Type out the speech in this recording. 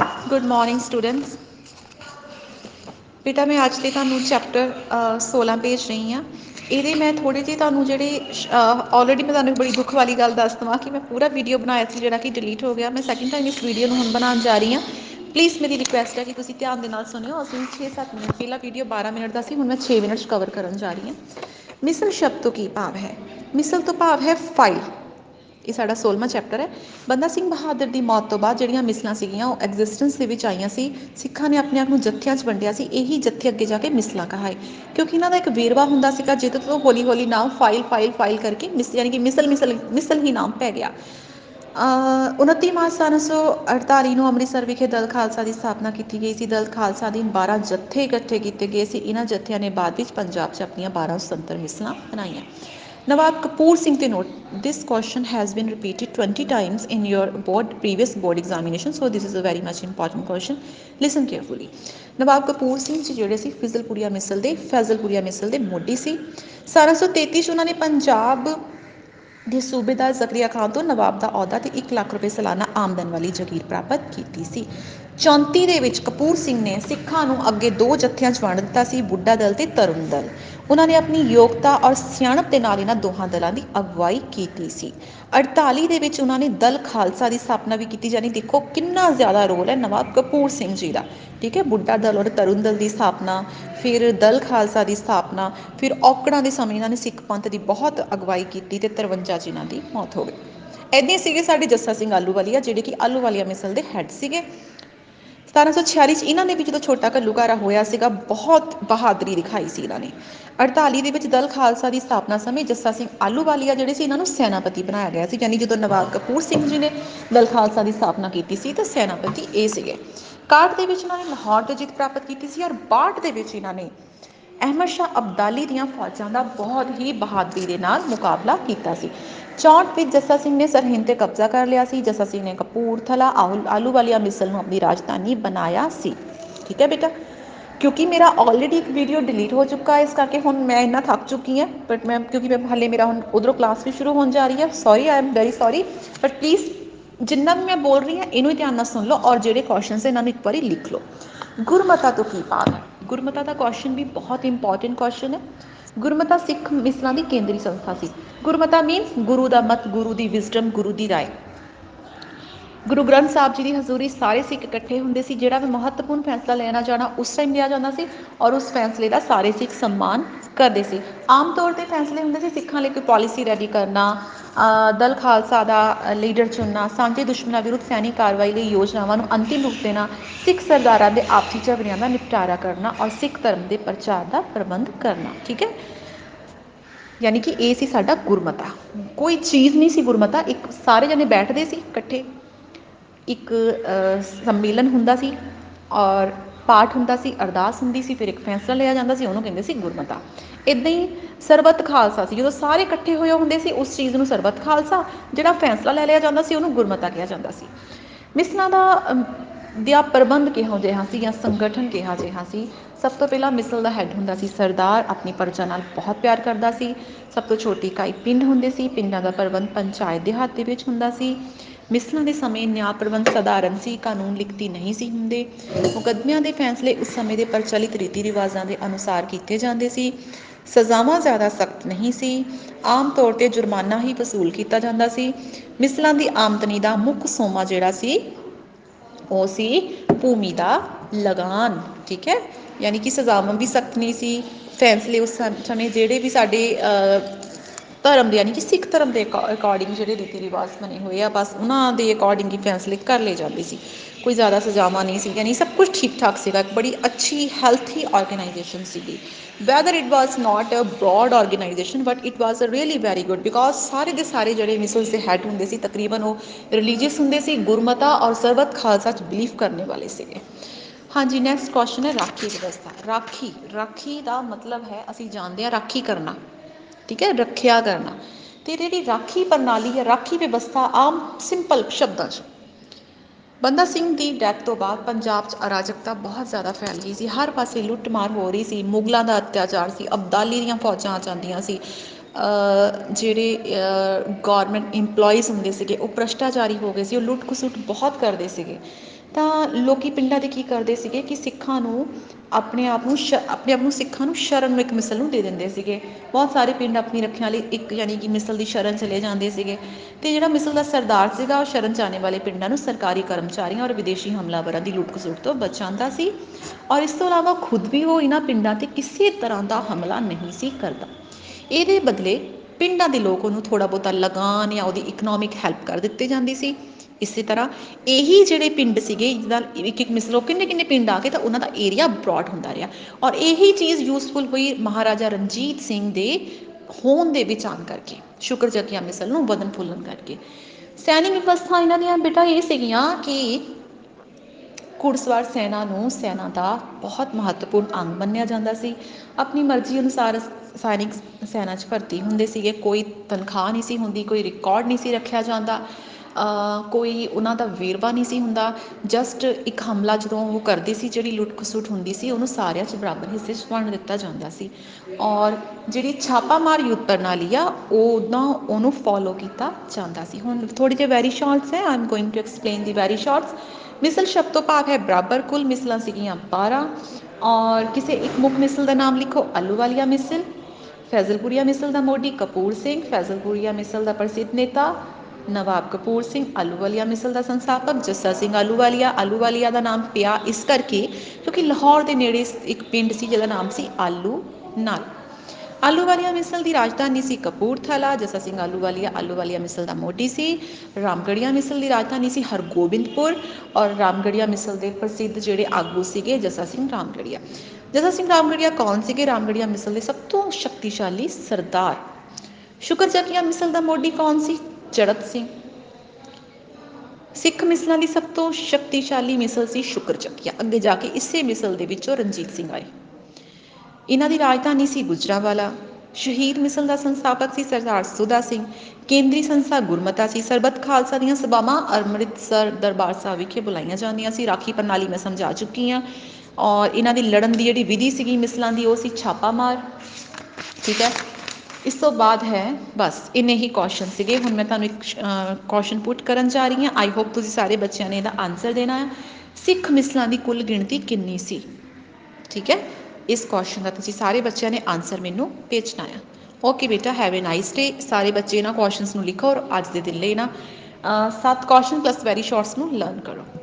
Good morning students. बेटा मैं अज तू चैप्टर 16 भेज रही हाँ। ये मैं थोड़ी जी तू जी ऑलरेडी मैं तुम्हें बड़ी दुख वाली गल दस देव कि मैं पूरा वीडियो बनाया था जो कि डिलीट हो गया। मैं सैकेंड टाइम इस वीडियो हूँ बना जा रही हाँ। प्लीज़ मेरी रिक्वेस्ट है कि तुम ध्यान के सुनियो। असं 6-7 मिनट पहला वीडियो 12 मिनट का सी, हुण मैं 6 मिनट कवर कर जा रही हाँ। मिसल शब्द तो की भाव है? मिसल तो भाव है फाइल। ये साढ़ा 16वां चैप्टर है। बंदा सिंह बहादुर की मौत तो बाद जिहड़ियां मिसलां सीगियां ओह एग्जिस्टेंस दे विच आईयां सी। सिखां ने अपने आप नूं जत्थियां च वंडिया सी, यही जत्थे अगे जाके मिसलां कहाए, क्योंकि इन्हां दा एक वेरवा हुंदा सीगा जिहदे तों हौली हौली नाम फाइल फाइल फाइल करके मिस यानी कि मिसल मिसल मिसल ही नाम पै गया। 29 मार्च 1748 में अमृतसर विखे दल खालसा की स्थापना की गई थी। दल खालसा अधीन 12 जत्थे इकट्ठे किए गए थे। इन्हां जत्थियां ने बाद विच पंजाब च अपनियां 1270 मिसलां बनाईयां। नवाब कपूर सिंह ते note this question has been repeated 20 times in your board previous board examination, so this is a very much important question. Listen carefully. Nawab Kapoor Singh ji जोड़े से फैज़लपुरिया मिसल के मोडी से। 1733 उन्होंने पंजाब के सूबेदार ज़करिया खान तो नवाब का अहदा तो 1 लाख रुपये सालाना आमदन वाली जागीर प्राप्त की सी। 34 ਦੇ ਵਿੱਚ ਕਪੂਰ ਸਿੰਘ ਨੇ ਸਿੱਖਾਂ ਨੂੰ ਅੱਗੇ 2 ਜਥਿਆਂ 'ਚ ਵੰਡ ਦਿੱਤਾ ਸੀ, ਬੁੱਢਾ ਦਲ ਤੇ ਤਰੁਣ ਦਲ। ਉਹਨਾਂ ਨੇ ਆਪਣੀ ਯੋਗਤਾ ਔਰ ਸਿਆਣਪ ਦੇ ਨਾਲ ਇਹਨਾਂ ਦੋਹਾਂ ਦਲਾਂ ਦੀ ਅਗਵਾਈ ਕੀਤੀ ਸੀ। 48 ਦੇ ਵਿੱਚ ਉਹਨਾਂ ਨੇ ਦਲ ਖਾਲਸਾ ਦੀ ਸਥਾਪਨਾ ਵੀ ਕੀਤੀ। ਯਾਨੀ ਦੇਖੋ ਕਿੰਨਾ ਜ਼ਿਆਦਾ ਰੋਲ ਹੈ ਨਵਾਬ ਕਪੂਰ ਸਿੰਘ ਜੀ ਦਾ, ਠੀਕ ਹੈ। ਬੁੱਢਾ ਦਲ ਔਰ ਤਰੁਣ ਦਲ ਦੀ ਸਥਾਪਨਾ, ਫਿਰ ਦਲ ਖਾਲਸਾ ਦੀ ਸਥਾਪਨਾ, ਫਿਰ ਔਕੜਾਂ ਦੇ ਸਮੇਂ ਇਹਨਾਂ ਨੇ ਸਿੱਖ ਪੰਥ ਦੀ ਬਹੁਤ ਅਗਵਾਈ ਕੀਤੀ ਤੇ 53 'ਚ ਇਹਨਾਂ ਦੀ ਮੌਤ ਹੋ ਗਈ। ਇੱਦਾਂ ਹੀ ਸੀਗੇ ਸਾਡੇ ਜੱਸਾ ਸਿੰਘ ਆਹਲੂਵਾਲੀਆ ਜਿਹੜੇ ਕਿ ਆਹਲੂਵਾਲੀਆ ਮਿਸਲ ਦੇ ਹੈੱਡ ਸੀਗੇ। 1746 इन्हों ने भी जो छोटा घलूघारा होया सीगा बहुत बहादुरी दिखाई सी इन्होंने। 48 दे विच दल खालसा की स्थापना समय जस्सा सिंह आहलूवालिया जिहड़े सी इन्हों सेनापति बनाया गया सी। यानी जो नवाब कपूर सिंह जी ने दल खालसा की स्थापना की सी तो सेनापति ये सीगे। 61 दे विच इन्होंने लाहौर तो जीत प्राप्त की सी और 62 दे विच इन्हों ने अहमद शाह अब्दाली दीआं फौजां दा बहुत ही बहादुरी दे नाल मुकाबला कीता सी। 64 ਵਿੱਚ ਜੱਸਾ ਸਿੰਘ ਨੇ ਸਰਹਿੰਦ ਤੇ ਕਬਜ਼ਾ ਕਰ ਲਿਆ ਸੀ। ਜੱਸਾ ਸਿੰਘ ਨੇ ਕਪੂਰਥਲਾ ਆਹਲੂਵਾਲੀਆ ਮਿਸਲ ਨੂੰ ਆਪਣੀ ਰਾਜਧਾਨੀ ਬਣਾਇਆ ਸੀ, ਠੀਕ ਹੈ ਬੇਟਾ। ਕਿਉਂਕਿ ਮੇਰਾ ਆਲਰੇਡੀ ਇੱਕ ਵੀਡੀਓ ਡਿਲੀਟ ਹੋ ਚੁੱਕਾ ਹੈ, ਇਸ ਕਰਕੇ ਹੁਣ ਮੈਂ ਇੰਨਾ ਥੱਕ ਚੁੱਕੀ ਹਾਂ। ਬਟ ਮੈਂ ਕਿਉਂਕਿ ਮੈਂ ਹਾਲੇ ਮੇਰਾ ਹੁਣ ਉਧਰੋਂ ਕਲਾਸ ਵੀ ਸ਼ੁਰੂ ਹੋਣ ਜਾ ਰਹੀ ਹੈ। Sorry, I am very sorry, but please ਜਿੰਨਾ ਵੀ ਮੈਂ ਬੋਲ ਰਹੀ ਹਾਂ ਇਹਨੂੰ ਧਿਆਨ ਨਾਲ ਸੁਣ ਲਓ ਔਰ ਜਿਹੜੇ ਕੁਐਸਚਨਸ ਇਹਨਾਂ ਨੂੰ ਇੱਕ ਵਾਰੀ ਲਿਖ ਲਓ। ਗੁਰਮਤਾ ਤੋਂ ਕੀ ਭਾਵ ਹੈ? ਗੁਰਮਤਾ ਦਾ ਕੁਐਸਚਨ ਵੀ ਬਹੁਤ ਇੰਪੋਰਟੈਂਟ ਕੁਐਸਚਨ ਹੈ। गुरमता सिख मिसलों की केंद्रीय संस्था सी। गुरमता मीनस गुरु का मत, गुरु की विजडम, गुरु की राय। गुरु ग्रंथ साहब जी की हजूरी सारे सिख इकट्ठे होंगे सी। जो महत्वपूर्ण फैसला लेना जाना उस टाइम लिया जाता सी और उस फैसले का सारे सिख सम्मान करते सी। आम तौर पर फैसले होंगे सिखों लिए कोई पॉलिसी रेडी करना, दल खालसा का लीडर चुनना, सांझे दुश्मनों विरुद्ध सैनिक कार्रवाई लिए योजनावां अंतिम रूप देना, सिख सरदारां दे आपसी झगड़ियां का निपटारा करना और सिख धर्म के प्रचार का प्रबंध करना, ठीक है। यानी कि ये सी साडा गुरमता। कोई चीज़ नहीं सी गुरमता, एक सारे जने बैठते सी इकट्ठे, एक सम्मेलन हुंदा सी और पाठ हुंदा सी, अरदास हुंदी सी, फिर एक फैसला लिया जाता सी, उहनूं कहिंदे सी गुरमता। इदां ही सरबत खालसा सी, जो सारे इकट्ठे होए हुंदे सी उस चीज़ नूं सरबत खालसा, जिहड़ा फैसला ले लिया जाता सी उहनूं गुरमता कहा जाता सी। मिसलां दा प्रबंध किहो जिहा सी जां संगठन किहा जिहा सी। सब तो पहला मिसल का हैड हुंदा सी सरदार, अपनी प्रजा नाल बहुत प्यार करदा सी। सब तो छोटी इकाई पिंड हुंदे सी, पिंडां दा प्रबंध पंचायत दे हत्थ विच हुंदा सी। मिसलों के समय न्याय प्रबंध सधारण सी, कानून लिखती नहीं सी हुंदे। मुकदमियां दे फैसले उस समय के प्रचलित रीति रिवाजां के अनुसार किए जाते सी। सजावां ज़्यादा सख्त नहीं सी, आम तौर पर जुर्माना ही वसूल किया जाता सी। मिसलों की आमदनी का मुख सोमा जिहड़ा सी ओह सी भूमि का लगान, ठीक है। यानी कि सजावां भी सख्त नहीं सी, फैसले उस समय जेड़े भी साडे धर्म के यानी कि सिख धर्म के अकॉर्डिंग जो रीति रिवाज बने हुए आ बस उन्होंने अकॉर्डिंग ही फैसले कर ले जाते सी। कोई ज़्यादा सजावां नहीं सी, यानी सब कुछ ठीक ठाक सी। एक बड़ी अच्छी हैल्थी ऑर्गेनाइजेशन सी। Whether it was not a broad organisation but it was a really very good, because सारे के सारे जोड़े मिसल्स के हैड होंगे तकरीबन वो रिलीजियस होंगे सी, गुरमता और सरबत खालसा बिलीव करने वाले सी। हाँ जी, नैक्सट क्वेश्चन है राखी व्यवस्था। राखी, राखी का मतलब है असी जानते हैं राखी करना, ठीक है, रखिया करना। तो जी राखी प्रणाली है, राखी व्यवस्था आम सिंपल शब्दों च बंदा सिंह की डैथ तो बाद पंजाब अराजकता बहुत ज़्यादा फैल गई सी। हर पासे लुट मार हो रही सी, मुगलों का अत्याचार सी, अब्दाली दीयां फौजां आ जांदियां सी, जिहड़े गवर्नमेंट इंपलॉइज होंदे सीगे भ्रष्टाचारी हो गए सी, लुट खसुट बहुत करते सीगे। तो लोग पिंडा के की करते हैं कि सिखा अपने आप को सिखा शरण एक मिसल दे देंगे। बहुत सारे पिंड अपनी रखिया एक यानी कि मिसल की शरण चले जाते हैं। तो जोड़ा मिसल का सरदार से शरण जाने वाले पिंडा सरकारी कर्मचारियों और विदेशी हमलावरों की लूट खसूट तो बचाता सी और इस तो अलावा खुद भी वो इन्होंने पिंडा से किसी तरह का हमला नहीं सी करता। ये बदले पिंडा के लोग उन्होंने थोड़ा बहुता लगान या वो इकनॉमिक हैल्प कर दिती जाती सी। इस तरह यही जोड़े पिंड से एक एक मिसल किन्ने किन्ने पिंड आके तो उन्हों का एरिया ब्रॉड होंदा रहा और यही चीज़ यूजफुल हुई महाराजा रणजीत सिंह के होन दे विच आन करके शुकरचकिया मिसल नूं बदन फुलन करके। सैनिक व्यवस्था इन्हां दी बेटा ये सीगियां कि घुड़सवार सेना नूं सेना का बहुत महत्वपूर्ण अंग मन्निया जांदा सी। अपनी मर्जी अनुसार सैनिक सेना च भर्ती हुंदे सीगे, कोई तनख्वाह नहीं सी हुंदी, कोई रिकॉर्ड नहीं सी रखिया जांदा, कोई उन्हां दा वेरवा नहीं सी हुंदा। जस्ट एक हमला जदों वो करदे सी जिहड़ी लुट खसूट हुंदी सी उहनूं सारिआं च बराबर हिस्से च वंड दित्ता जांदा सी। और जिहड़ी छापामार युद्ध प्रणाली आ उदां उहनूं फॉलो कीता जांदा सी। हुण थोड़ी जे वेरी शॉर्ट्स है, I am going to explain the very shorts. मिसल शब्द तो भाव है बराबर, कुल मिसलों सीगियां 12 और किसी एक मुख मिसल का नाम लिखो अहलूवालिया मिसल। फैजलपुरिया मिसल का मोडी कपूर सिंह, फैजलपुरिया मिसल का प्रसिद्ध नेता नवाब कपूर सिंह, अहलूवालिया मिसल का संस्थापक जस्सा सिंह अहलूवालिया। अहलूवालिया का नाम पिया इस करके क्योंकि लाहौर के नेड़े एक पिंड सी जिहदा नाम सी आलू नाल। अहलूवालिया मिसल की राजधानी सी कपूरथला। जस्सा सिंह अहलूवालिया अहलूवालिया मिसल का मोडी सी। रामगढ़िया मिसल की राजधानी सी हरगोबिंदपुर और रामगढ़िया मिसल के प्रसिद्ध जोड़े आगू सीगे जस्सा सिंह रामगढ़िया। जस्सा सिंह रामगढ़िया कौन सीगे? रामगढ़िया मिसल के सब तो शक्तिशाली सरदार। शुकरचकिया मिसल का मोडी कौन सी? चढ़त सिंह। सिख मिसलों की सब तो शक्तिशाली मिसल सी शुकरचकिया। अगे जाके इसे मिसल के विचों रणजीत सिंह आए। इन्हां दी राजधानी सी गुजरांवाला। शहीद मिसल का संस्थापक सी सरदार सुधा सिंह। केंद्रीय संस्था गुरमता सी। सरबत खालसा दीआं सभावां अमृतसर दरबार साहिब विखे बुलाईआं जांदियां सी। राखी प्रणाली मैं समझा चुकी हाँ। और इन्हां दी लड़न की जिहड़ी विधि सीगी मिसलां दी ओह सी छापामार, ठीक है। इस तो बाद है बस इन्ने ही क्वेश्चन सीगे। हुण मैं तुहानूं एक क्वेश्चन पुट करन जा रही हाँ। आई होप तुसीं सारे बच्चों ने इहदा आंसर देना है। सिख मिसलों की कुल गिणती किन्नी सी? ठीक है, इस क्वेश्चन का तुसीं सारे बच्चों ने आंसर मैनू भेजना है। ओके बेटा, हैव ए नाइस डे। सारे बच्चे इन्होंने क्वेश्चनस नूं लिखो और अज दे दिन लई ना 7 क्वेश्चन प्लस वेरी शॉर्ट्स नूं लर्न करो।